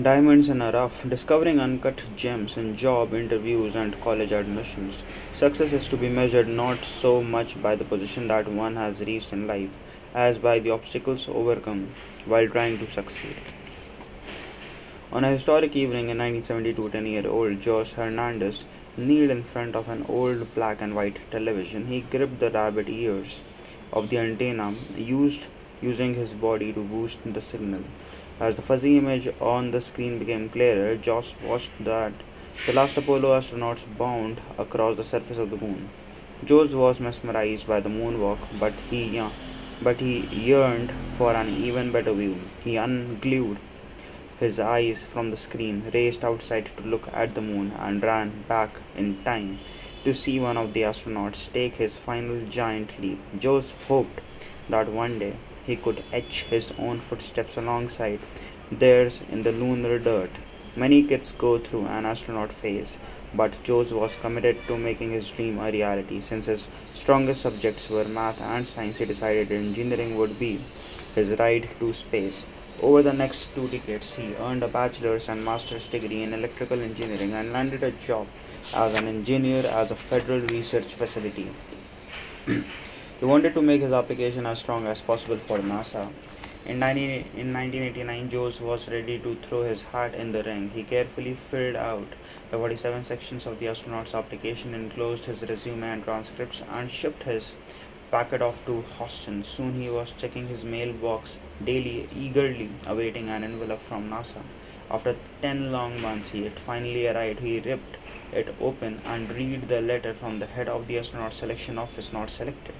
Diamonds and a rough, discovering uncut gems in job interviews and college admissions. Success is to be measured not so much by the position that one has reached in life, as by the obstacles overcome while trying to succeed. On a historic evening in 1972, 10-year-old Jose Hernandez kneeled in front of an old black and white television. He gripped the rabbit ears of the antenna, using his body to boost the signal. As the fuzzy image on the screen became clearer, Josh watched that the last Apollo astronauts bound across the surface of the moon. Josh was mesmerized by the moonwalk, but he yearned for an even better view. He unglued his eyes from the screen, raced outside to look at the moon, and ran back in time to see one of the astronauts take his final giant leap. Josh hoped that one day he could etch his own footsteps alongside theirs in the lunar dirt. Many kids go through an astronaut phase, but Jose was committed to making his dream a reality. Since his strongest subjects were math and science, he decided engineering would be his ride to space. Over the next 2 decades, he earned a bachelor's and master's degree in electrical engineering and landed a job as an engineer at a federal research facility. He wanted to make his application as strong as possible for NASA. In 1989, Jose was ready to throw his hat in the ring. He carefully filled out the 47 sections of the astronaut's application, enclosed his resume and transcripts, and shipped his packet off to Houston. Soon he was checking his mailbox daily, eagerly awaiting an envelope from NASA. After 10 long months, it finally arrived. He ripped it open and read the letter from the head of the astronaut selection office: not selected.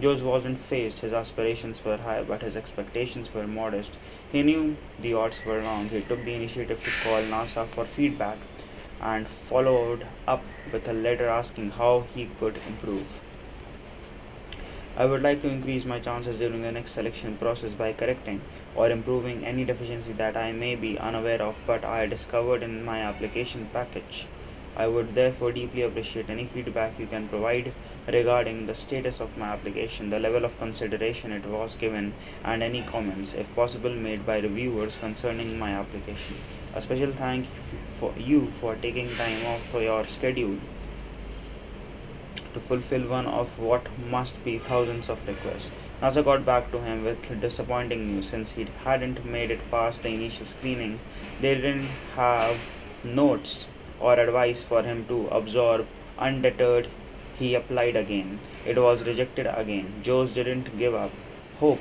Jose wasn't phased. His aspirations were high, but his expectations were modest. He knew the odds were long. He took the initiative to call NASA for feedback and followed up with a letter asking how he could improve. I would like to increase my chances during the next selection process by correcting or improving any deficiency that I may be unaware of, but I discovered in my application package. I would therefore deeply appreciate any feedback you can provide regarding the status of my application, the level of consideration it was given, and any comments, if possible, made by reviewers concerning my application. A special thank you for taking time off for your schedule to fulfill one of what must be thousands of requests. NASA got back to him with disappointing news. Since he hadn't made it past the initial screening, they didn't have notes or advice for him to absorb. Undeterred, he applied again. It was rejected again. Jose didn't give up hope.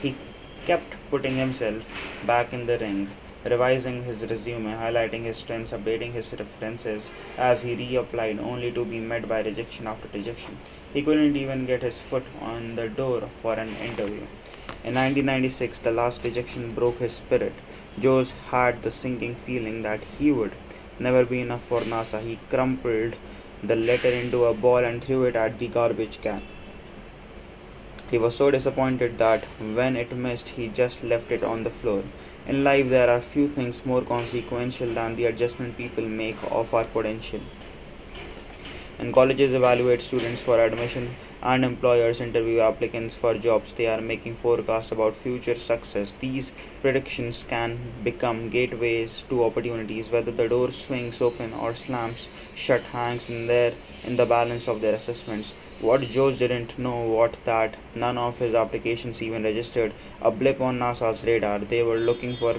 He kept putting himself back in the ring, revising his resume, highlighting his strengths, updating his references as he reapplied, only to be met by rejection after rejection. He couldn't even get his foot on the door for an interview. In 1996, the last rejection broke his spirit. Jose had the sinking feeling that he would never be enough for NASA. He crumpled the letter into a ball and threw it at the garbage can. He was so disappointed that when it missed, he just left it on the floor. In life, there are few things more consequential than the adjustment people make of our potential. And colleges evaluate students for admission, and employers interview applicants for jobs. They are making forecasts about future success. These predictions can become gateways to opportunities. Whether the door swings open or slams shut hangs in the balance of their assessments. What Jose didn't know was that none of his applications even registered a blip on NASA's radar. They were looking for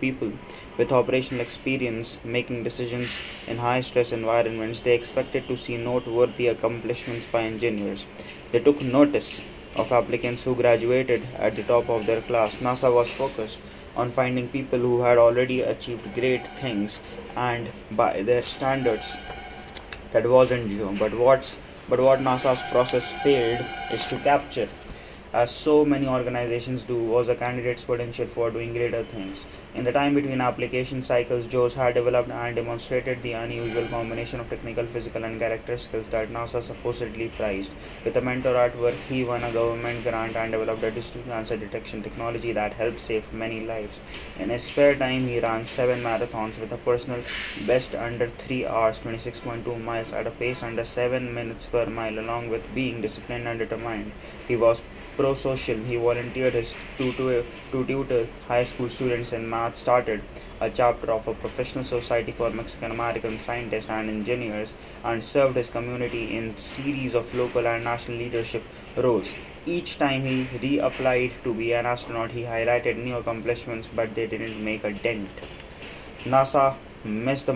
people with operational experience making decisions in high-stress environments. They expected to see noteworthy accomplishments by engineers. They took notice of applicants who graduated at the top of their class. NASA was focused on finding people who had already achieved great things, and by their standards, that wasn't Jose. But what NASA's process failed is to capture, as so many organizations do, was a candidate's potential for doing greater things. In the time between application cycles, Jose had developed and demonstrated the unusual combination of technical, physical, and character skills that NASA supposedly prized. With a mentor at work, he won a government grant and developed a digital cancer detection technology that helped save many lives. In his spare time, he ran 7 marathons with a personal best under 3 hours, 26.2 miles at a pace under 7 minutes per mile. Along with being disciplined and determined, he was pro-social, he volunteered to tutor high school students, and Math started a chapter of a professional society for Mexican-American scientists and engineers, and served his community in series of local and national leadership roles. Each time he reapplied to be an astronaut, he highlighted new accomplishments, but they didn't make a dent. NASA missed the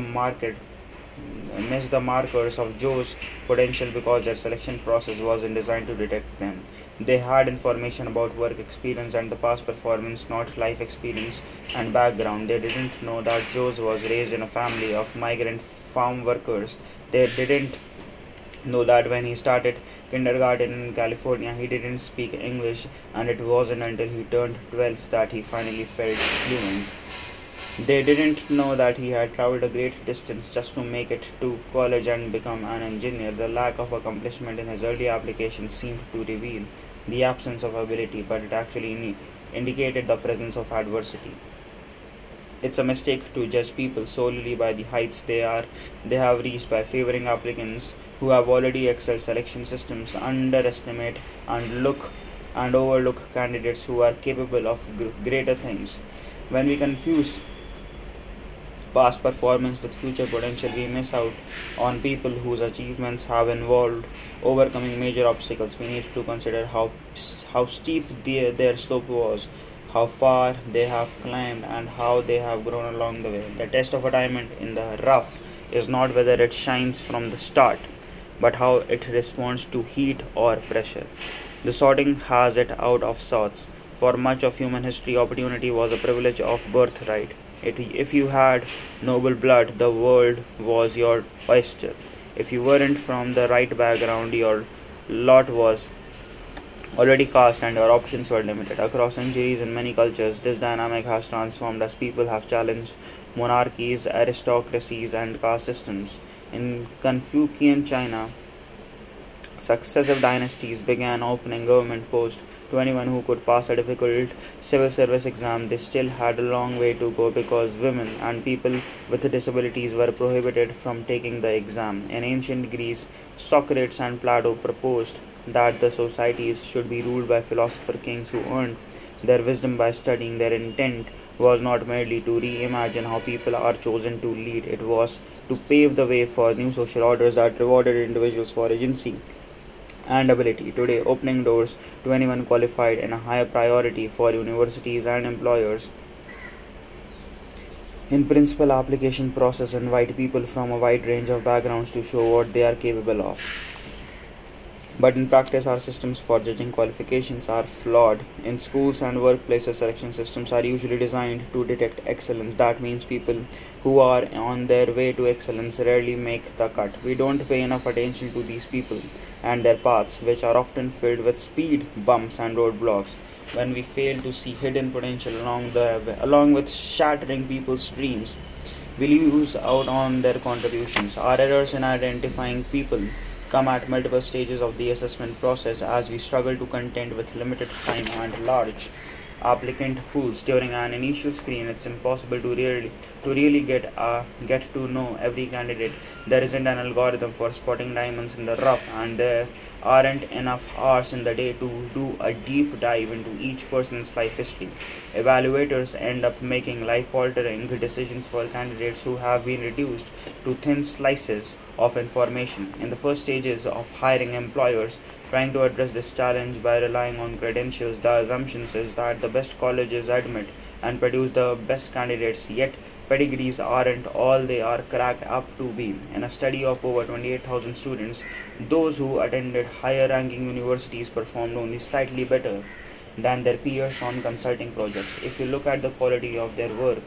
markers of Joe's potential because their selection process wasn't designed to detect them. They had information about work experience and the past performance, not life experience and background. They didn't know that Joe was raised in a family of migrant farm workers. They didn't know that when he started kindergarten in California, he didn't speak English, and it wasn't until he turned 12 that he finally felt fluent. They didn't know that he had traveled a great distance just to make it to college and become an engineer. The lack of accomplishment in his early application seemed to reveal the absence of ability, but it actually indicated the presence of adversity. It's a mistake to judge people solely by the heights they have reached by favoring applicants who have already excelled. Selection systems underestimate and overlook candidates who are capable of greater things. When we confuse past performance with future potential, we miss out on people whose achievements have involved overcoming major obstacles. We need to consider how steep their slope was, how far they have climbed, and how they have grown along the way. The test of a diamond in the rough is not whether it shines from the start, but how it responds to heat or pressure. The sorting has it out of sorts. For much of human history, opportunity was a privilege of birthright. If you had noble blood, the world was your oyster. If you weren't from the right background, your lot was already cast and your options were limited. Across centuries and many cultures, this dynamic has transformed as people have challenged monarchies, aristocracies, and caste systems. In Confucian China, successive dynasties began opening government posts to anyone who could pass a difficult civil service exam. They still had a long way to go because women and people with disabilities were prohibited from taking the exam. In ancient Greece, Socrates and Plato proposed that the societies should be ruled by philosopher kings who earned their wisdom by studying. Their intent was not merely to reimagine how people are chosen to lead, it was to pave the way for new social orders that rewarded individuals for agency and ability. Today, opening doors to anyone qualified and a higher priority for universities and employers. In principle, application process invite people from a wide range of backgrounds to show what they are capable of. But in practice, our systems for judging qualifications are flawed. In schools and workplaces, selection systems are usually designed to detect excellence. That means people who are on their way to excellence rarely make the cut. We don't pay enough attention to these people and their paths, which are often filled with speed bumps and roadblocks. When we fail to see hidden potential along with shattering people's dreams, we lose out on their contributions. Our errors in identifying people come at multiple stages of the assessment process, as we struggle to contend with limited time and large applicant pools. During an initial screen, it's impossible to really get to know every candidate. There isn't an algorithm for spotting diamonds in the rough, and there aren't enough hours in the day to do a deep dive into each person's life history. Evaluators end up making life-altering decisions for candidates who have been reduced to thin slices of information. In the first stages of hiring, employers trying to address this challenge by relying on credentials. The assumption is that the best colleges admit and produce the best candidates, yet pedigrees aren't all they are cracked up to be. In a study of over 28,000 students, those who attended higher-ranking universities performed only slightly better than their peers on consulting projects. If you look at the quality of their work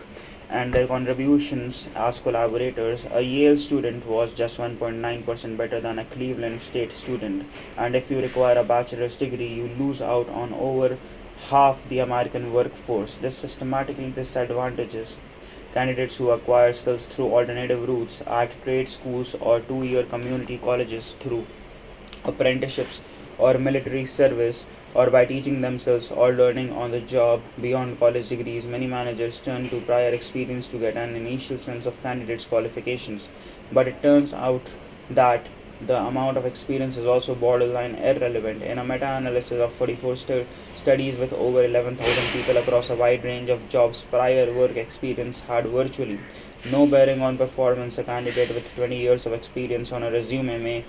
and their contributions as collaborators, a Yale student was just 1.9% better than a Cleveland State student. And if you require a bachelor's degree, you lose out on over half the American workforce. This systematically disadvantages candidates who acquire skills through alternative routes at trade schools or two-year community colleges, through apprenticeships or military service, or by teaching themselves or learning on the job beyond college degrees. Many managers turn to prior experience to get an initial sense of candidates' qualifications, but it turns out that The amount of experience is also borderline irrelevant. In a meta-analysis of 44 studies with over 11,000 people across a wide range of jobs, prior work experience had virtually no bearing on performance. A candidate with 20 years of experience on a resume may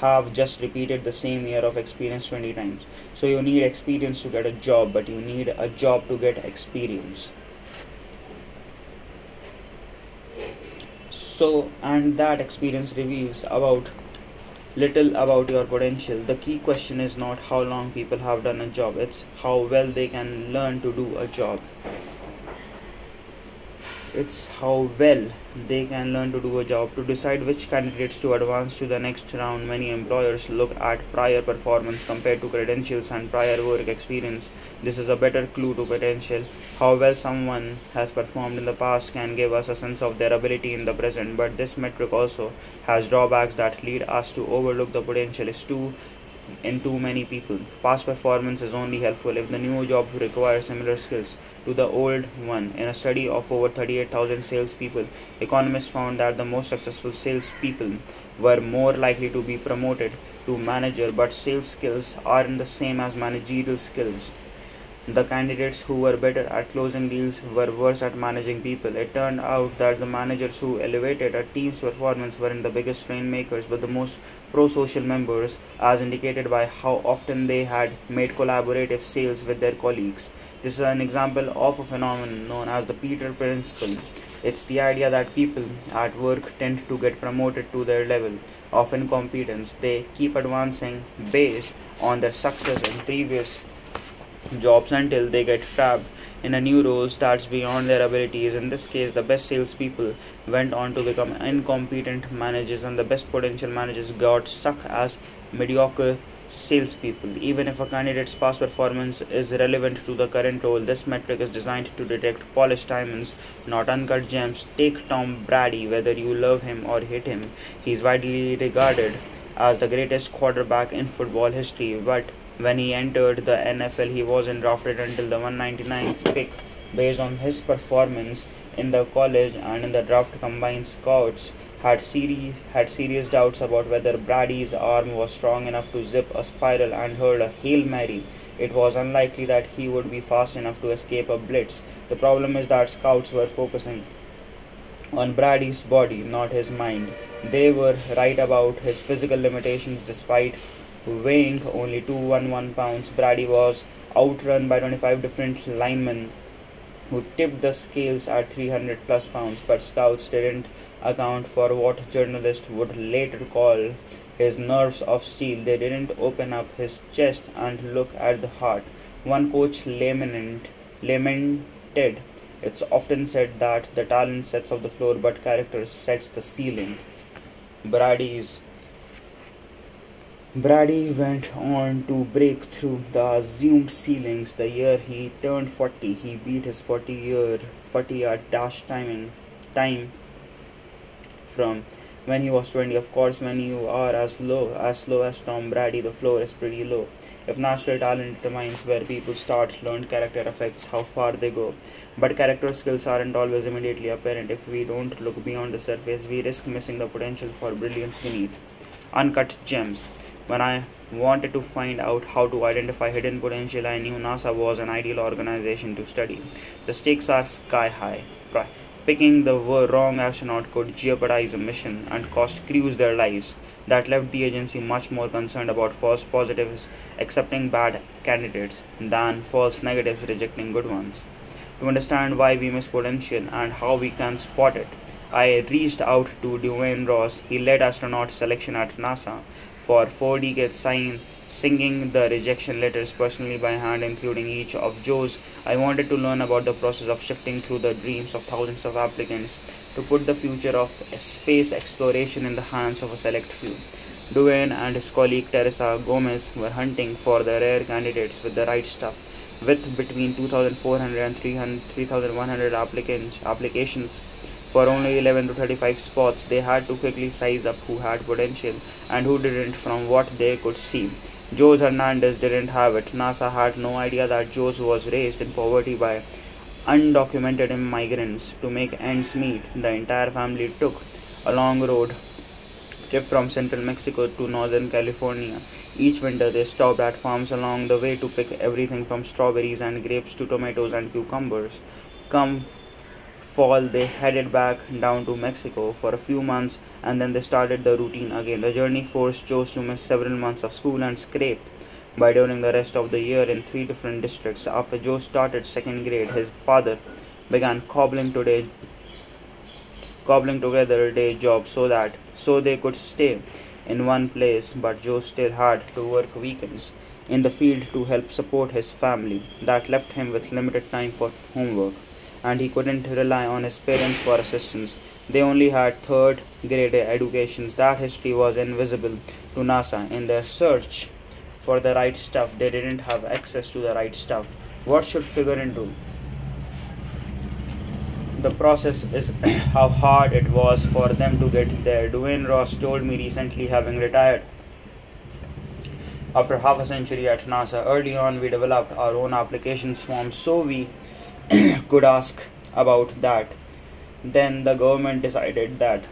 have just repeated the same year of experience 20 times. So you need experience to get a job, but you need a job to get experience. So, and that experience reveals about little about your potential. The key question is not how long people have done a job, it's how well they can learn to do a job. It's how well they can learn to do a job. To decide which candidates to advance to the next round, many employers look at prior performance compared to credentials and prior work experience. This is a better clue to potential. How well someone has performed in the past can give us a sense of their ability in the present, but this metric also has drawbacks that lead us to overlook the potential in too many people. Past performance is only helpful if the new job requires similar skills to the old one. In a study of over 38,000 salespeople, economists found that the most successful salespeople were more likely to be promoted to manager, but sales skills aren't the same as managerial skills. The candidates who were better at closing deals were worse at managing people. It turned out that the managers who elevated a team's performance were in the biggest train makers, but the most pro-social members, as indicated by how often they had made collaborative sales with their colleagues. This is an example of a phenomenon known as the Peter Principle. It's the idea that people at work tend to get promoted to their level of incompetence. They keep advancing based on their success in previous jobs until they get trapped in a new role that's beyond their abilities. In this case, the best salespeople went on to become incompetent managers, and the best potential managers got stuck as mediocre salespeople. Even if a candidate's past performance is relevant to the current role, this metric is designed to detect polished diamonds, not uncut gems. Take Tom Brady. Whether you love him or hate him, he's widely regarded as the greatest quarterback in football history, but when he entered the NFL, he wasn't drafted until the 199th pick. Based on his performance in the college and in the draft combine, scouts had serious doubts about whether Brady's arm was strong enough to zip a spiral and hurl a Hail Mary. It was unlikely that he would be fast enough to escape a blitz. The problem is that scouts were focusing on Brady's body, not his mind. They were right about his physical limitations. Despite weighing only 211 pounds, Brady was outrun by 25 different linemen who tipped the scales at 300+ pounds, but scouts didn't account for what journalists would later call his nerves of steel. They didn't open up his chest and look at the heart. One coach lamented, "It's often said that the talent sets of the floor, but character sets the ceiling." Brady went on to break through the assumed ceilings. The year he turned 40, he beat his 40-yard dash time from when he was 20. Of course, when you are as low as Tom Brady, the floor is pretty low. If natural talent determines where people start, learned character affects how far they go. But character skills aren't always immediately apparent. If we don't look beyond the surface, we risk missing the potential for brilliance beneath. Uncut gems. When I wanted to find out how to identify hidden potential, I knew NASA was an ideal organization to study. The stakes are sky high. Picking the wrong astronaut could jeopardize a mission and cost crews their lives. That left the agency much more concerned about false positives, accepting bad candidates, than false negatives, rejecting good ones. To understand why we miss potential and how we can spot it, I reached out to Duane Ross. He led astronaut selection at NASA for 4 decades, singing the rejection letters personally by hand, including each of Joe's. I wanted to learn about the process of sifting through the dreams of thousands of applicants to put the future of space exploration in the hands of a select few. Duane and his colleague Teresa Gomez were hunting for the rare candidates with the right stuff. With between 2,400 and 3,100 applications, for only 11 to 35 spots, they had to quickly size up who had potential and who didn't from what they could see. Jose Hernandez didn't have it. NASA had no idea that Jose was raised in poverty by undocumented immigrants. To make ends meet, the entire family took a long road trip from central Mexico to northern California. Each winter they stopped at farms along the way to pick everything from strawberries and grapes to tomatoes and cucumbers. Come fall they headed back down to Mexico for a few months, and then they started the routine again. The journey forced Joe to miss several months of school and scraped by during the rest of the year in 3 different districts. After Joe started 2nd grade, his father began cobbling together a day job so they could stay in one place, but Joe still had to work weekends in the field to help support his family. That left him with limited time for homework, and he couldn't rely on his parents for assistance. They only had 3rd grade educations. That history was invisible to NASA. In their search for the right stuff, they didn't have access to the right stuff. What should figure do? The process is how hard it was for them to get there. Duane Ross told me recently, having retired after half a century at NASA. Early on, we developed our own applications form so we could ask about that. Then the government decided that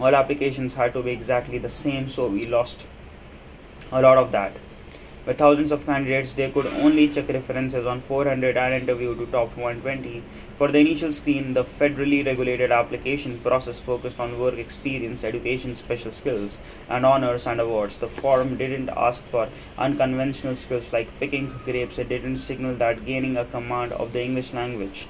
all applications had to be exactly the same, so we lost a lot of that. With thousands of candidates, they could only check references on 400 and interview to top 120. For the initial screen, the federally regulated application process focused on work experience, education, special skills, and honors and awards. The form didn't ask for unconventional skills like picking grapes. It didn't signal that gaining a command of the English language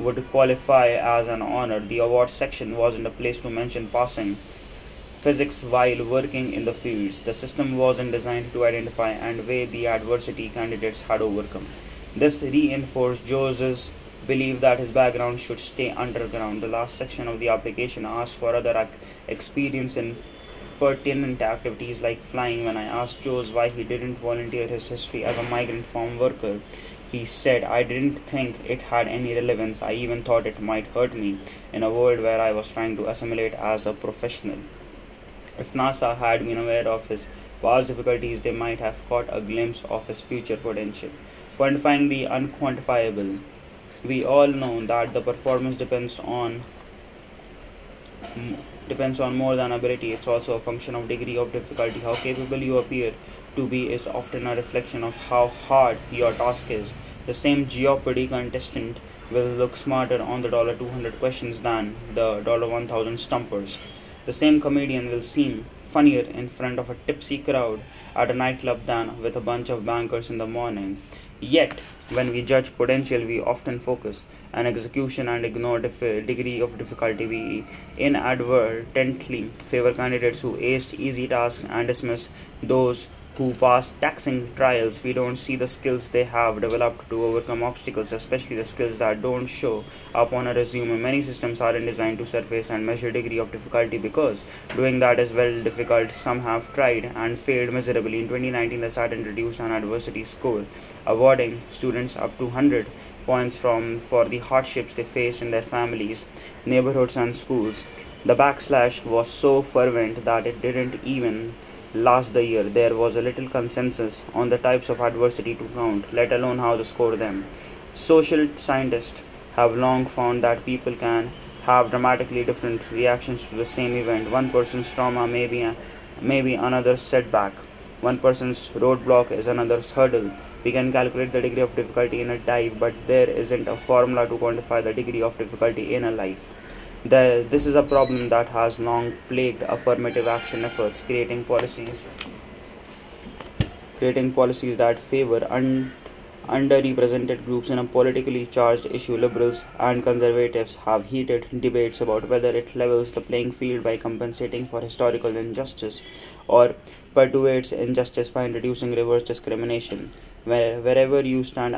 would qualify as an honor. The award section wasn't a place to mention passing physics while working in the fields. The system wasn't designed to identify and weigh the adversity candidates had overcome. This reinforced Jose's belief that his background should stay underground. The last section of the application asked for other experience in pertinent activities like flying. When I asked Jose why he didn't volunteer his history as a migrant farm worker, he said, I didn't think it had any relevance. I even thought it might hurt me in a world where I was trying to assimilate as a professional. If NASA had been aware of his past difficulties, they might have caught a glimpse of his future potential. Quantifying the unquantifiable. We all know that the performance depends on more than ability. It's also a function of degree of difficulty. How capable you appear to be is often a reflection of how hard your task is. The same Jeopardy contestant will look smarter on the $200 questions than the $1,000 stumpers. The same comedian will seem funnier in front of a tipsy crowd at a nightclub than with a bunch of bankers in the morning. Yet, when we judge potential, we often focus on execution and ignore degree of difficulty. We inadvertently favor candidates who aced easy tasks and dismiss those who passed taxing trials. We don't see the skills they have developed to overcome obstacles, especially the skills that don't show up on a resume. Many systems aren't designed to surface and measure degree of difficulty because doing that is well difficult. Some have tried and failed miserably. In 2019, the SAT introduced an adversity score, awarding students up to 100 points for the hardships they faced in their families, neighborhoods, and schools. The backlash was so fervent that it didn't even last the year. There was a little consensus on the types of adversity to count, let alone how to score them. Social scientists have long found that people can have dramatically different reactions to the same event. One person's trauma may be another's setback. One person's roadblock is another's hurdle. We can calculate the degree of difficulty in a dive, but there isn't a formula to quantify the degree of difficulty in a life. This is a problem that has long plagued affirmative action efforts, creating policies that favor underrepresented groups in a politically charged issue. Liberals and conservatives have heated debates about whether it levels the playing field by compensating for historical injustice or perpetuates injustice by introducing reverse discrimination. Wherever you stand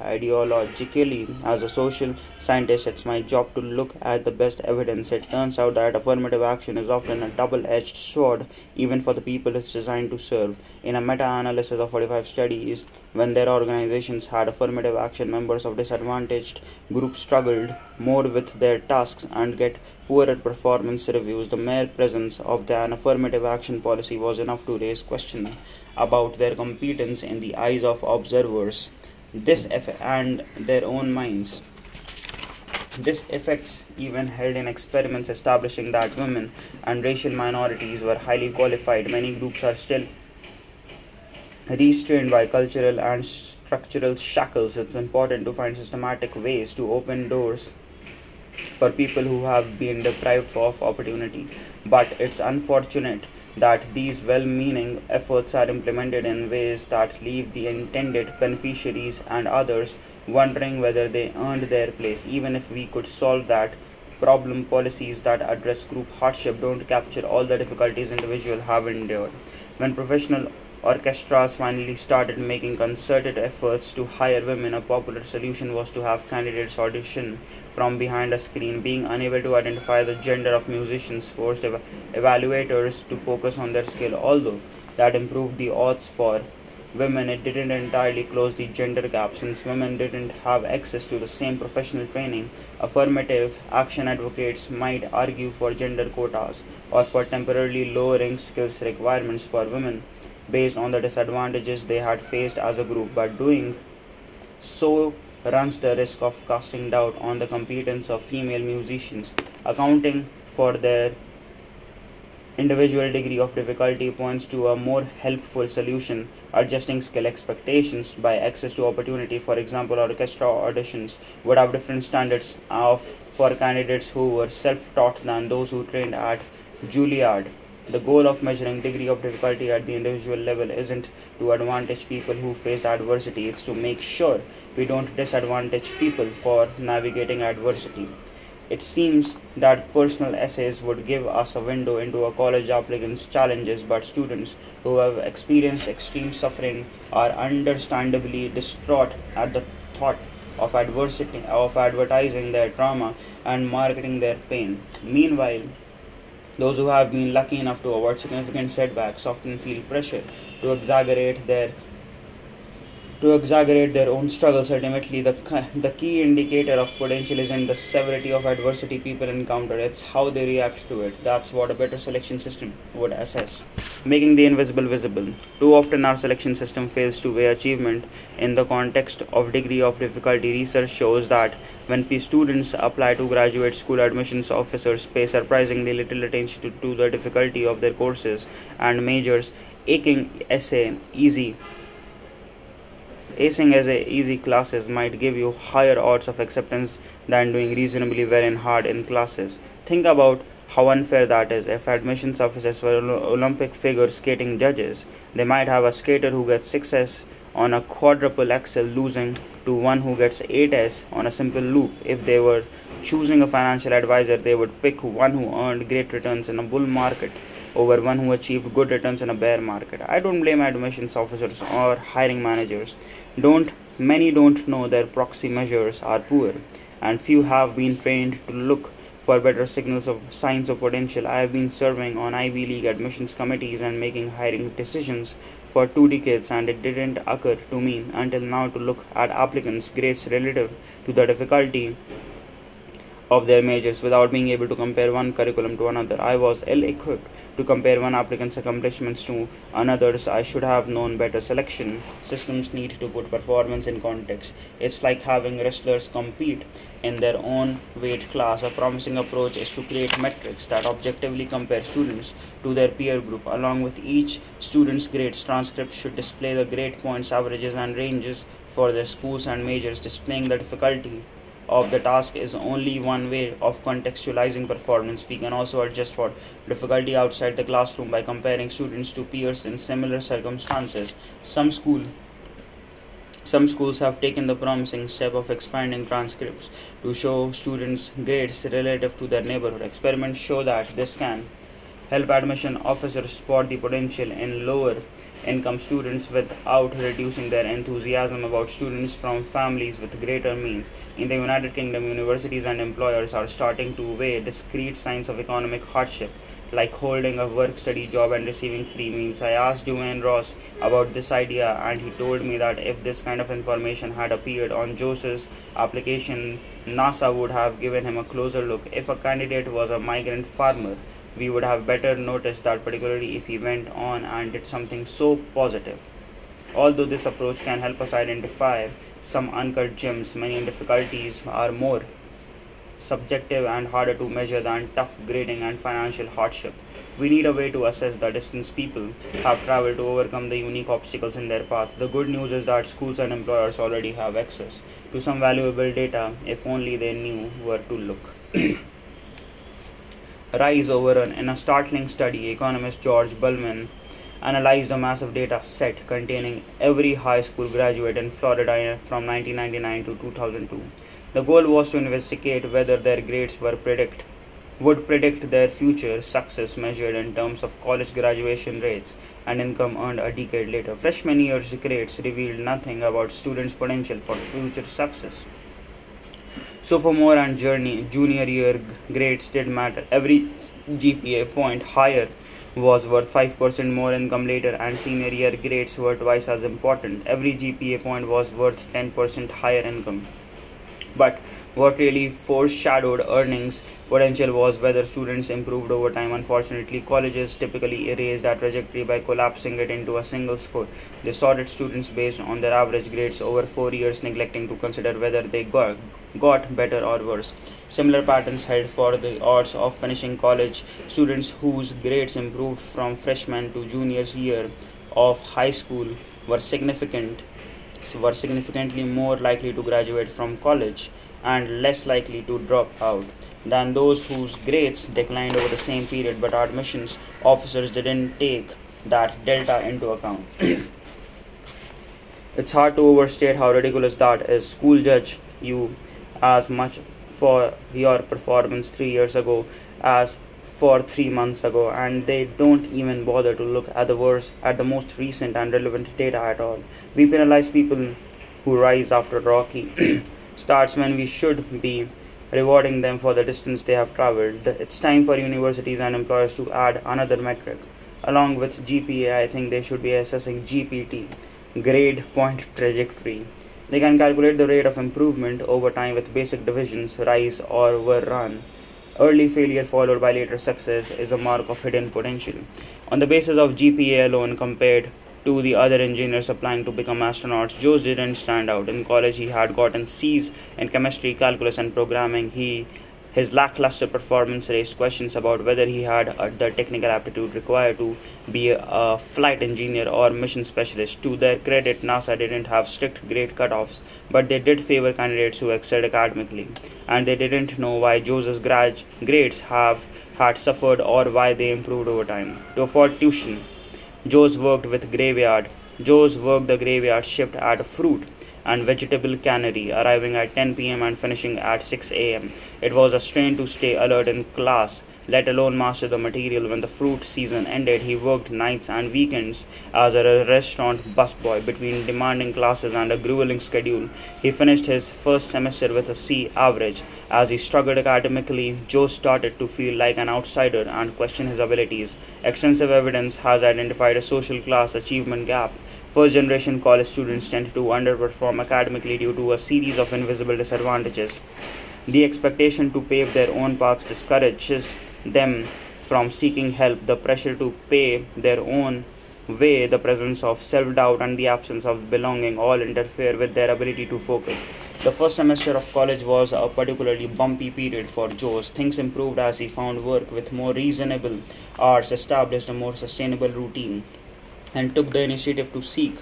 ideologically, as a social scientist, it's my job to look at the best evidence. It turns out that affirmative action is often a double-edged sword, even for the people it's designed to serve. In a meta-analysis of 45 studies, when their organizations had affirmative action, members of disadvantaged groups struggled more with their tasks and get poorer performance reviews. The mere presence of an affirmative action policy was enough to raise questions about their competence in the eyes of observers. This effect and their own minds. This effects even held in experiments establishing that women and racial minorities were highly qualified. Many groups are still restrained by cultural and structural shackles. It's important to find systematic ways to open doors for people who have been deprived of opportunity. But it's unfortunate that these well-meaning efforts are implemented in ways that leave the intended beneficiaries and others wondering whether they earned their place. Even if we could solve that problem, policies that address group hardship don't capture all the difficulties individuals have endured. When professional orchestras finally started making concerted efforts to hire women, a popular solution was to have candidates audition from behind a screen. Being unable to identify the gender of musicians forced evaluators to focus on their skill. Although that improved the odds for women, it didn't entirely close the gender gap, since women didn't have access to the same professional training. Affirmative action advocates might argue for gender quotas or for temporarily lowering skills requirements for women based on the disadvantages they had faced as a group, but doing so runs the risk of casting doubt on the competence of female musicians. Accounting for their individual degree of difficulty points to a more helpful solution: adjusting skill expectations by access to opportunity. For example, orchestra auditions would have different standards for candidates who were self-taught than those who trained at Juilliard. The goal of measuring degree of difficulty at the individual level isn't to advantage people who face adversity, it's to make sure we don't disadvantage people for navigating adversity. It seems that personal essays would give us a window into a college applicant's challenges, but students who have experienced extreme suffering are understandably distraught at the thought of adversity, of advertising their trauma and marketing their pain. Meanwhile, those who have been lucky enough to avoid significant setbacks often feel pressure to exaggerate their own struggles. Ultimately, the key indicator of potential isn't the severity of adversity people encounter, it's how they react to it. That's what a better selection system would assess. Making the invisible visible. Too often our selection system fails to weigh achievement in the context of degree of difficulty. Research shows that when students apply to graduate school, admissions officers pay surprisingly little attention to the difficulty of their courses and majors, Acing easy classes might give you higher odds of acceptance than doing reasonably well in hard classes. Think about how unfair that is. If admissions officers were Olympic figure skating judges, they might have a skater who gets 6S on a quadruple axel losing to one who gets 8S on a simple loop. If they were choosing a financial advisor, they would pick one who earned great returns in a bull market over one who achieved good returns in a bear market. I don't blame admissions officers or hiring managers. Many don't know their proxy measures are poor, and few have been trained to look for better signs of potential. I have been serving on Ivy League admissions committees and making hiring decisions for 2 decades, and it didn't occur to me until now to look at applicants' grades relative to the difficulty of their majors. Without being able to compare one curriculum to another, I was ill-equipped to compare one applicant's accomplishments to another's. I should have known better. Selection systems need to put performance in context. It's like having wrestlers compete in their own weight class. A promising approach is to create metrics that objectively compare students to their peer group. Along with each student's grades, transcripts should display the grade points, averages, and ranges for their schools and majors. Displaying the difficulty of the task is only one way of contextualizing performance. We can also adjust for difficulty outside the classroom by comparing students to peers in similar circumstances. Some schools have taken the promising step of expanding transcripts to show students' grades relative to their neighborhood. Experiments show that this can help admission officers spot the potential in lower income students without reducing their enthusiasm about students from families with greater means. In the United Kingdom, universities and employers are starting to weigh discrete signs of economic hardship, like holding a work-study job and receiving free meals. I asked Duane Ross about this idea, and he told me that if this kind of information had appeared on Jose's application, NASA would have given him a closer look. If a candidate was a migrant farmer, we would have better noticed that, particularly if he went on and did something so positive. Although this approach can help us identify some uncut gems, many difficulties are more subjective and harder to measure than tough grading and financial hardship. We need a way to assess the distance people have traveled to overcome the unique obstacles in their path. The good news is that schools and employers already have access to some valuable data if only they knew where to look. Rise over run. In a startling study, economist George Bulman analyzed a massive data set containing every high school graduate in Florida from 1999 to 2002. The goal was to investigate whether their grades would predict their future success measured in terms of college graduation rates and income earned a decade later. Freshman year's grades revealed nothing about students' potential for future success. Sophomore and junior year grades did matter. Every GPA point higher was worth 5% more income later, and senior year grades were twice as important. Every GPA point was worth 10% higher income. But what really foreshadowed earnings potential was whether students improved over time. Unfortunately, colleges typically erase that trajectory by collapsing it into a single score. They sorted students based on their average grades over 4 years, neglecting to consider whether they got better or worse. Similar patterns held for the odds of finishing college. Students whose grades improved from freshman to junior year of high school were significantly more likely to graduate from college and less likely to drop out than those whose grades declined over the same period, but admissions officers didn't take that delta into account. It's hard to overstate how ridiculous that is. School judge you as much for your performance 3 years ago as for 3 months ago, and they don't even bother to look at the most recent and relevant data at all. We penalize people who rise after rocky starts when we should be rewarding them for the distance they have traveled. It's time for universities and employers to add another metric. Along with GPA, I think they should be assessing GPT, grade point trajectory. They can calculate the rate of improvement over time with basic divisions, rise over run. Early failure followed by later success is a mark of hidden potential. On the basis of GPA alone compared to the other engineers applying to become astronauts, Jose didn't stand out. In college, he had gotten C's in chemistry, calculus, and programming. His lackluster performance raised questions about whether he had the technical aptitude required to be a flight engineer or mission specialist. To their credit, NASA didn't have strict grade cutoffs, but they did favor candidates who excelled academically. And they didn't know why Jose's grades had suffered or why they improved over time. To afford tuition, Jose worked the graveyard shift at a fruit and vegetable cannery, arriving at 10 p.m. and finishing at 6 a.m. It was a strain to stay alert in class, let alone master the material. When the fruit season ended, he worked nights and weekends as a restaurant busboy. Between demanding classes and a grueling schedule, he finished his first semester with a C average. As he struggled academically, Joe started to feel like an outsider and question his abilities. Extensive evidence has identified a social class achievement gap. First-generation college students tend to underperform academically due to a series of invisible disadvantages. The expectation to pave their own paths discourages them from seeking help. The pressure to pay their own way, the presence of self-doubt, and the absence of belonging all interfere with their ability to focus. The first semester of college was a particularly bumpy period for Jose. Things improved as he found work with more reasonable hours, established a more sustainable routine, and took the initiative to seek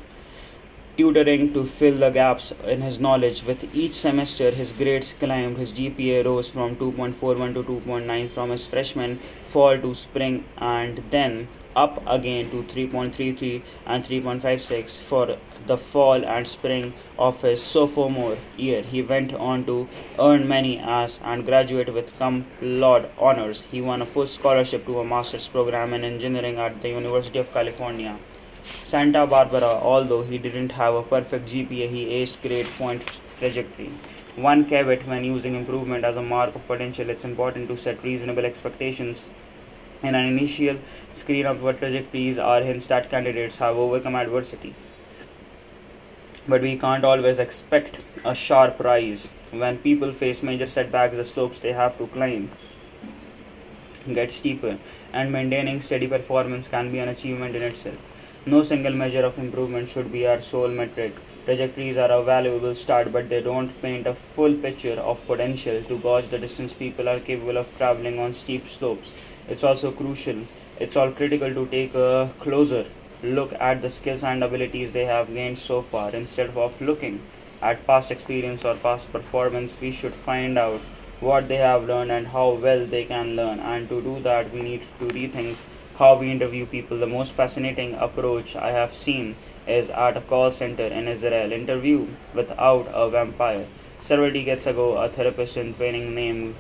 tutoring to fill the gaps in his knowledge. With each semester, his grades climbed. His GPA rose from 2.41 to 2.9 from his freshman fall to spring, and then up again to 3.33 and 3.56 for the fall and spring of his sophomore year. He went on to earn many A's and graduate with cum laude honors. He won a full scholarship to a master's program in engineering at the University of California, Santa Barbara. Although he didn't have a perfect GPA, he aced grade point trajectory. One caveat when using improvement as a mark of potential: it's important to set reasonable expectations in an initial screen of what trajectories are hints that candidates have overcome adversity. But we can't always expect a sharp rise. When people face major setbacks, the slopes they have to climb get steeper, and maintaining steady performance can be an achievement in itself. No single measure of improvement should be our sole metric. Trajectories are a valuable start, but they don't paint a full picture of potential. To gauge the distance people are capable of traveling on steep slopes, it's all critical to take a closer look at the skills and abilities they have gained so far. Instead of looking at past experience or past performance, we should find out what they have learned and how well they can learn. And to do that, we need to rethink how we interview people. The most fascinating approach I have seen is at a call center in Israel, Interview Without a Vampire. Several decades ago, a therapist in training named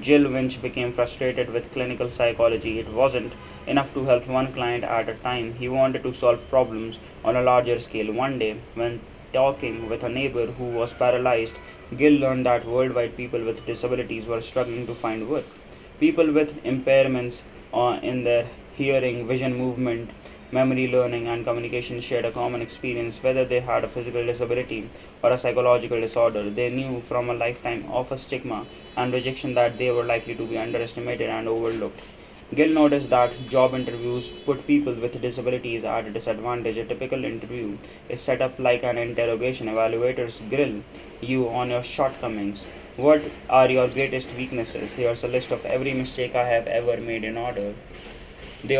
Jill Winch became frustrated with clinical psychology. It wasn't enough to help one client at a time. He wanted to solve problems on a larger scale. One day, when talking with a neighbor who was paralyzed, Gill learned that worldwide people with disabilities were struggling to find work. People with impairments in their hearing, vision, movement, memory, learning, and communication shared a common experience. Whether they had a physical disability or a psychological disorder, they knew from a lifetime of a stigma and rejection that they were likely to be underestimated and overlooked. Gill noticed that job interviews put people with disabilities at a disadvantage. A typical interview is set up like an interrogation. Evaluators grill you on your shortcomings. What are your greatest weaknesses? Here's a list of every mistake I have ever made in order. They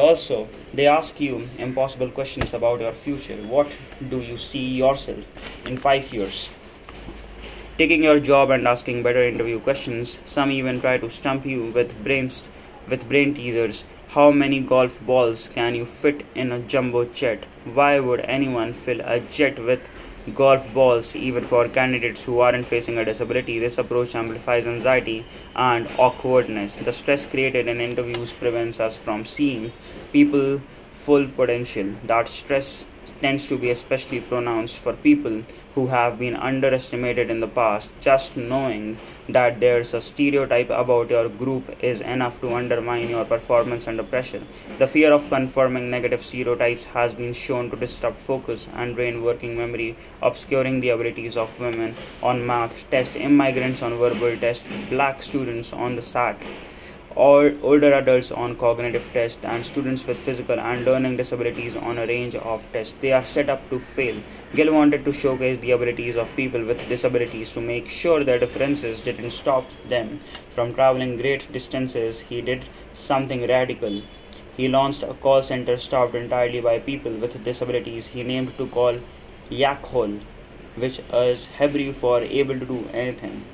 ask you impossible questions about your future. What do you see yourself in 5 years? Taking your job and asking better interview questions. Some even try to stump you with brain teasers. How many golf balls can you fit in a jumbo jet? Why would anyone fill a jet with golf balls, even for candidates who aren't facing a disability? This approach amplifies anxiety and awkwardness. The stress created in interviews prevents us from seeing people's full potential. That stress tends to be especially pronounced for people who have been underestimated in the past. Just knowing that there's a stereotype about your group is enough to undermine your performance under pressure. The fear of confirming negative stereotypes has been shown to disrupt focus and drain working memory, obscuring the abilities of women on math tests, immigrants on verbal tests, black students on the SAT, older adults on cognitive tests, and students with physical and learning disabilities on a range of tests. They are set up to fail. Gill wanted to showcase the abilities of people with disabilities to make sure their differences didn't stop them from traveling great distances. He did something radical. He launched a call center staffed entirely by people with disabilities. He named it Call Yachol, which is Hebrew for able to do anything.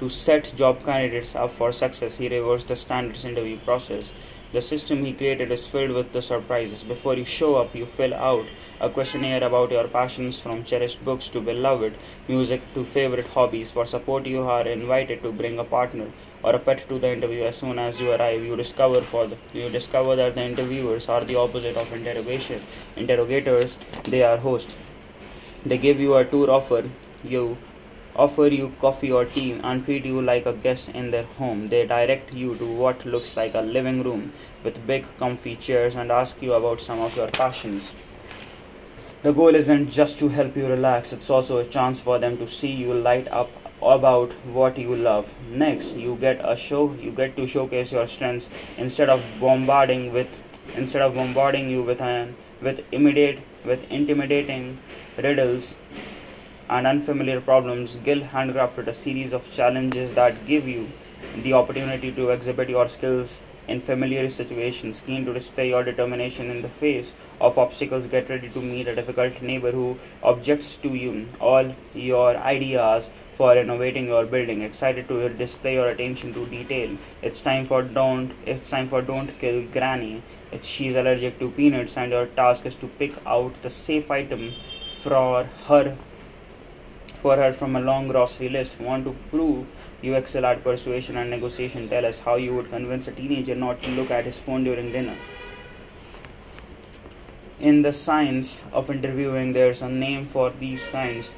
To set job candidates up for success, he reversed the standard interview process. The system he created is filled with the surprises. Before you show up, you fill out a questionnaire about your passions, from cherished books to beloved music to favorite hobbies. For support, you are invited to bring a partner or a pet to the interview. As soon as you arrive, you discover that the interviewers are the opposite of interrogators. They are hosts. They give you a tour offer you coffee or tea and treat you like a guest in their home. They direct you to what looks like a living room with big comfy chairs and ask you about some of your passions. The goal isn't just to help you relax, it's also a chance for them to see you light up about what you love. Next, you get to showcase your strengths. Instead of bombarding you with intimidating riddles and unfamiliar problems, Gill handcrafted a series of challenges that give you the opportunity to exhibit your skills in familiar situations. Keen to display your determination in the face of obstacles, get ready to meet a difficult neighbor who objects to you. All your ideas for innovating your building, excited to display your attention to detail. It's time for don't kill Granny. She's allergic to peanuts, and your task is to pick out the safe item for her from a long grocery list. Want to prove you excel at persuasion and negotiation? Tell us how you would convince a teenager not to look at his phone during dinner. In the science of interviewing, there's a name for these kinds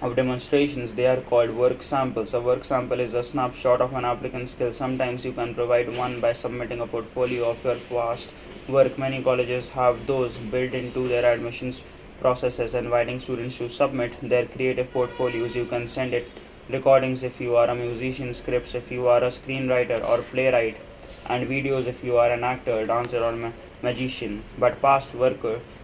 of demonstrations. They are called work samples. A work sample is a snapshot of an applicant's skill. Sometimes you can provide one by submitting a portfolio of your past work. Many colleges have those built into their admissions processes, inviting students to submit their creative portfolios. You can send it recordings if you are a musician, scripts if you are a screenwriter or playwright, and videos if you are an actor, dancer, or magician. But past work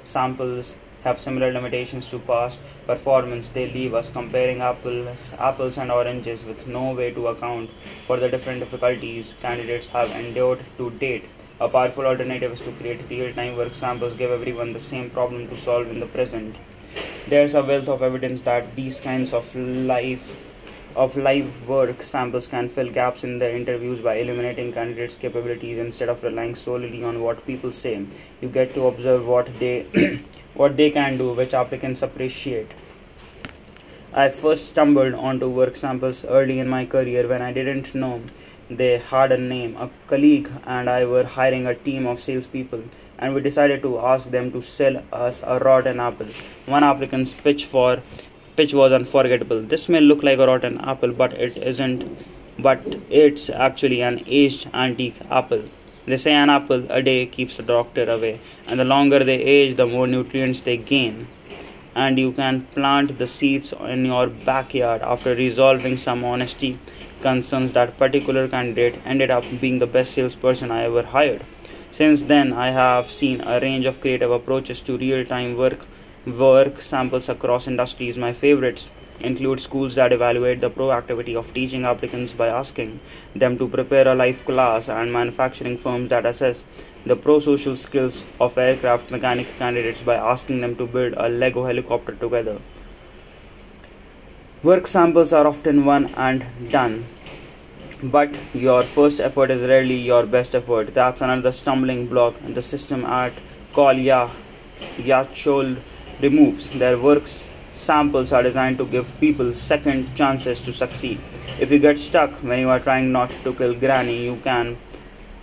samples have similar limitations to past performance, they leave us comparing apples and oranges with no way to account for the different difficulties candidates have endured to date. A powerful alternative is to create real-time work samples, give everyone the same problem to solve in the present. There's a wealth of evidence that these kinds of live work samples can fill gaps in the interviews by eliminating candidates' capabilities instead of relying solely on what people say. You get to observe what they can do, which applicants appreciate. I first stumbled onto work samples early in my career when I didn't know they had a name. A colleague and I were hiring a team of salespeople, and we decided to ask them to sell us a rotten apple. One applicant's pitch was unforgettable. "This may look like a rotten apple, but it isn't. But it's actually an aged antique apple. They say an apple a day keeps the doctor away, and the longer they age, the more nutrients they gain. And you can plant the seeds in your backyard." After resolving some honesty concerns, that particular candidate ended up being the best salesperson I ever hired. Since then, I have seen a range of creative approaches to real-time work samples across industries. My favorites include schools that evaluate the proactivity of teaching applicants by asking them to prepare a life class, and manufacturing firms that assess the pro-social skills of aircraft mechanic candidates by asking them to build a Lego helicopter together. Work samples are often one and done, but your first effort is rarely your best effort. That's another stumbling block the system at Call Yachol removes. Their work samples are designed to give people second chances to succeed. If you get stuck when you are trying not to kill granny, you can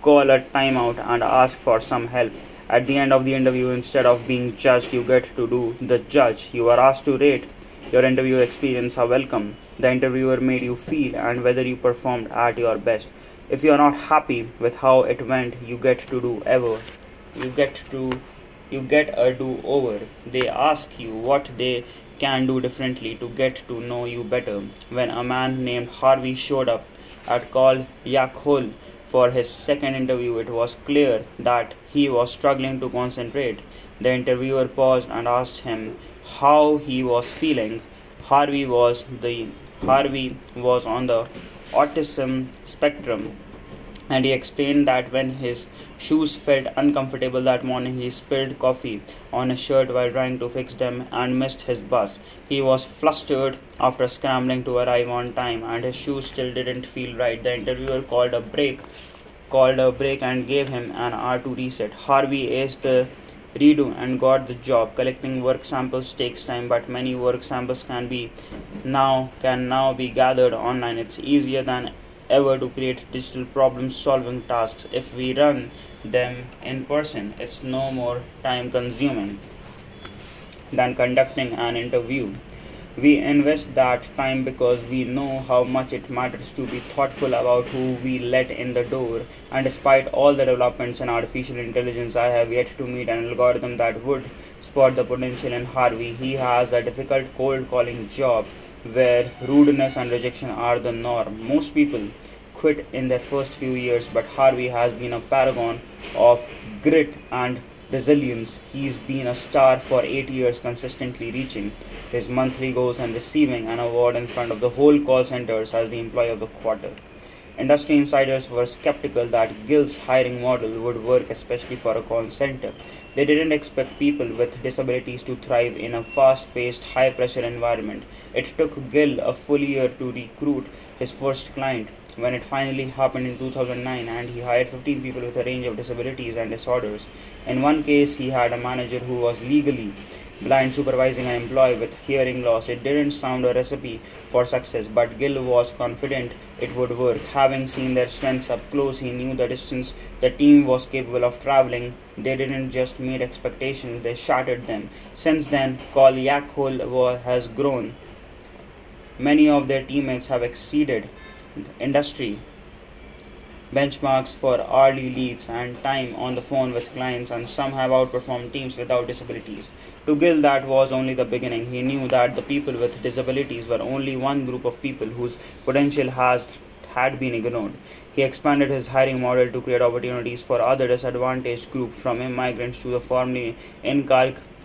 call a timeout and ask for some help. At the end of the interview, instead of being judged, you get to do the judge. You are asked to rate your interview experience, how welcome the interviewer made you feel, and whether you performed at your best. If you are not happy with how it went, you get to You get a do-over. They ask you what they can do differently to get to know you better. When a man named Harvey showed up at Call Yachol for his second interview, it was clear that he was struggling to concentrate. The interviewer paused and asked him how he was feeling. Harvey was on the autism spectrum, and he explained that when his shoes felt uncomfortable that morning, he spilled coffee on his shirt while trying to fix them and missed his bus. He was flustered after scrambling to arrive on time, and his shoes still didn't feel right. The interviewer called a break and gave him an hour to reset. Harvey aced the redo and got the job. Collecting work samples takes time, but many work samples can now be gathered online. It's easier than ever to create digital problem solving tasks. If we run them in person, it's no more time consuming than conducting an interview. We invest that time because we know how much it matters to be thoughtful about who we let in the door. And despite all the developments in artificial intelligence, I have yet to meet an algorithm that would spot the potential in Harvey. He has a difficult cold calling job where rudeness and rejection are the norm. Most people quit in their first few years, but Harvey has been a paragon of grit and resilience. He's been a star for 8 years, consistently reaching his monthly goals and receiving an award in front of the whole call centers as the employee of the quarter. Industry insiders were skeptical that Gill's hiring model would work, especially for a call center. They didn't expect people with disabilities to thrive in a fast-paced, high-pressure environment. It took Gill a full year to recruit his first client. When it finally happened in 2009, and he hired 15 people with a range of disabilities and disorders. In one case, he had a manager who was legally blind supervising an employee with hearing loss. It didn't sound a recipe for success, but Gill was confident it would work. Having seen their strengths up close, he knew the distance the team was capable of traveling. They didn't just meet expectations, they shattered them. Since then, Call Yachol has grown. Many of their teammates have exceeded industry benchmarks for hourly leads and time on the phone with clients, and some have outperformed teams without disabilities. To Gill, that was only the beginning. He knew that the people with disabilities were only one group of people whose potential had been ignored. He expanded his hiring model to create opportunities for other disadvantaged groups, from immigrants to the formerly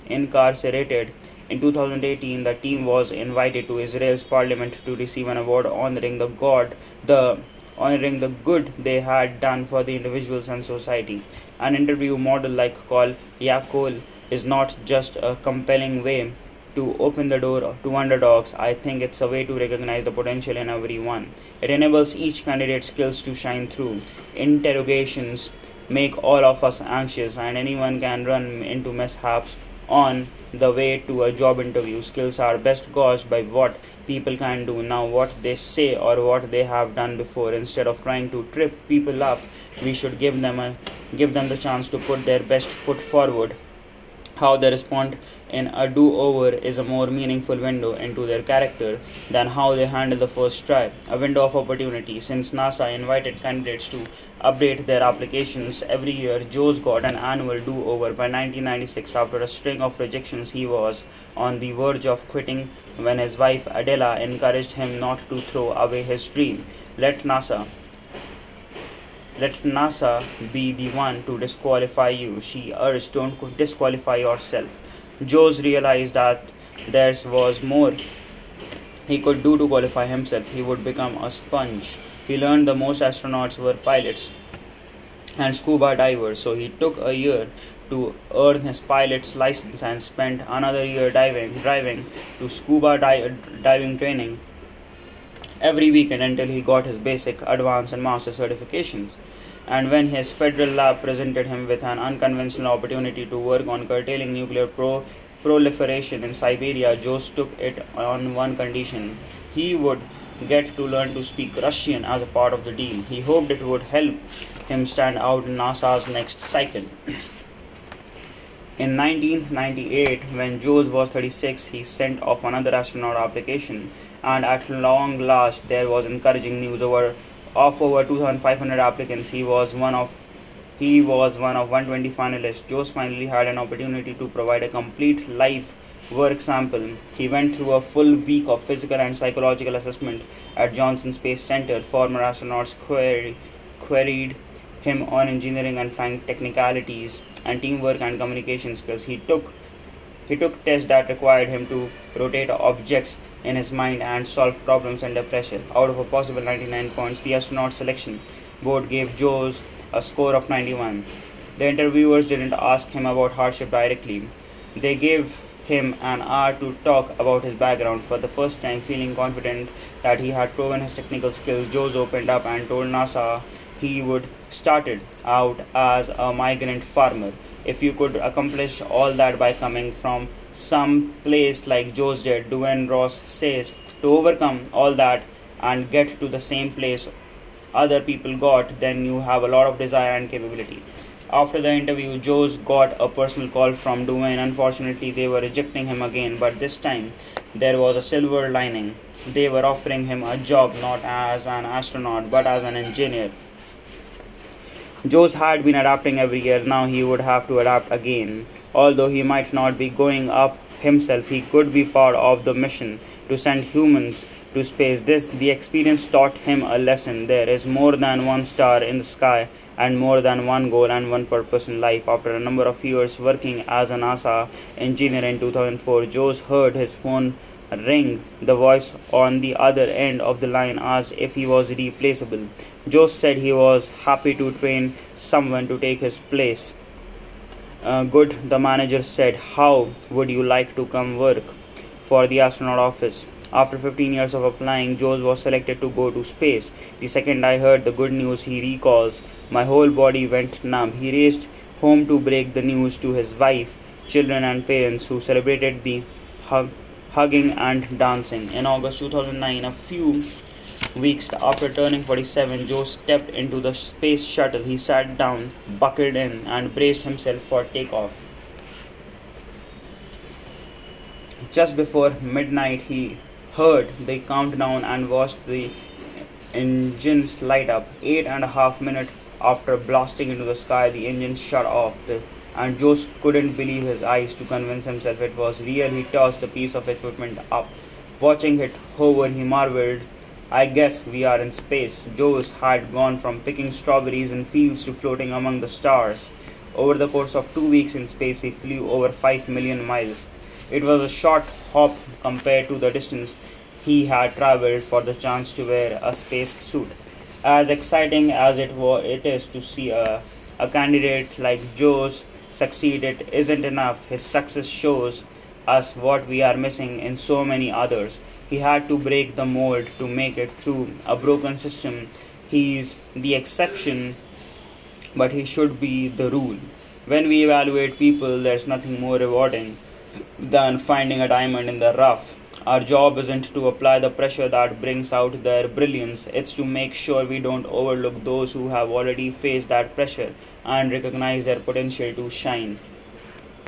incarcerated. In 2018, the team was invited to Israel's parliament to receive an award honoring the good they had done for the individuals and society. An interview model like Call Yachol is not just a compelling way to open the door to underdogs. I think it's a way to recognize the potential in everyone. It enables each candidate's skills to shine through. Interrogations make all of us anxious, and anyone can run into mishaps on the way to a job interview. Skills are best gauged by what people can do now, what they say or what they have done before. Instead of trying to trip people up, we should give them the chance to put their best foot forward. How they respond in a do-over is a more meaningful window into their character than how they handle the first try. A window of opportunity. Since NASA invited candidates to update their applications every year, Joe's got an annual do-over. By 1996, after a string of rejections, he was on the verge of quitting when his wife Adela encouraged him not to throw away his dream. Let NASA be the one to disqualify you, she urged. Don't disqualify yourself. Jones realized that there was more he could do to qualify himself. He would become a sponge. He learned that most astronauts were pilots and scuba divers, so he took a year to earn his pilot's license and spent another year driving to scuba diving training every weekend until he got his basic, advanced and master certifications. And when his federal lab presented him with an unconventional opportunity to work on curtailing nuclear proliferation in Siberia, Jose took it on one condition. He would get to learn to speak Russian as a part of the deal. He hoped it would help him stand out in NASA's next cycle. In 1998, when Jose was 36, he sent off another astronaut application, and at long last there was encouraging news. Over 2,500 applicants, he was one of 120 finalists. Jose finally had an opportunity to provide a complete live work sample. He went through a full week of physical and psychological assessment at Johnson Space Center. Former astronauts queried him on engineering and flying technicalities and teamwork and communication skills. He took tests that required him to rotate objects in his mind and solve problems under pressure. Out of a possible 99 points, the astronaut selection board gave Jose a score of 91. The interviewers didn't ask him about hardship directly. They gave him an hour to talk about his background. For the first time, feeling confident that he had proven his technical skills, Jose opened up and told NASA he would started out as a migrant farmer. If you could accomplish all that by coming from some place like Jose did, Duane Ross says, to overcome all that and get to the same place other people got, then you have a lot of desire and capability. After the interview, Jose got a personal call from Duane. Unfortunately, they were rejecting him again, but this time there was a silver lining. They were offering him a job not as an astronaut but as an engineer. Jose had been adapting every year. Now he would have to adapt again. Although he might not be going up himself, he could be part of the mission to send humans to space. The experience taught him a lesson. There is more than one star in the sky and more than one goal and one purpose in life. After a number of years working as a NASA engineer, in 2004, Jose heard his phone ring. The voice on the other end of the line asked if he was replaceable. Jose said he was happy to train someone to take his place. Good, the manager said. How would you like to come work for the astronaut office? After 15 years of applying, Jose was selected to go to space. The second I heard the good news, he recalls, my whole body went numb. He raced home to break the news to his wife, children and parents, who celebrated the hugging and dancing. In August 2009, a few weeks after turning 47, Jose stepped into the space shuttle. He sat down, buckled in, and braced himself for takeoff. Just before midnight, he heard the countdown and watched the engines light up. 8.5 minutes after blasting into the sky, the engines shut off. And Jose couldn't believe his eyes. To convince himself it was real, he tossed a piece of equipment up. Watching it hover, he marveled, I guess we are in space. Jose had gone from picking strawberries in fields to floating among the stars. Over the course of 2 weeks in space, he flew over 5 million miles. It was a short hop compared to the distance he had traveled for the chance to wear a space suit. As exciting as it is to see a candidate like Jose succeed, it isn't enough. His success shows us what we are missing in so many others. He had to break the mold to make it through a broken system. He's the exception, but he should be the rule. When we evaluate people, there's nothing more rewarding than finding a diamond in the rough. Our job isn't to apply the pressure that brings out their brilliance. It's to make sure we don't overlook those who have already faced that pressure and recognize their potential to shine.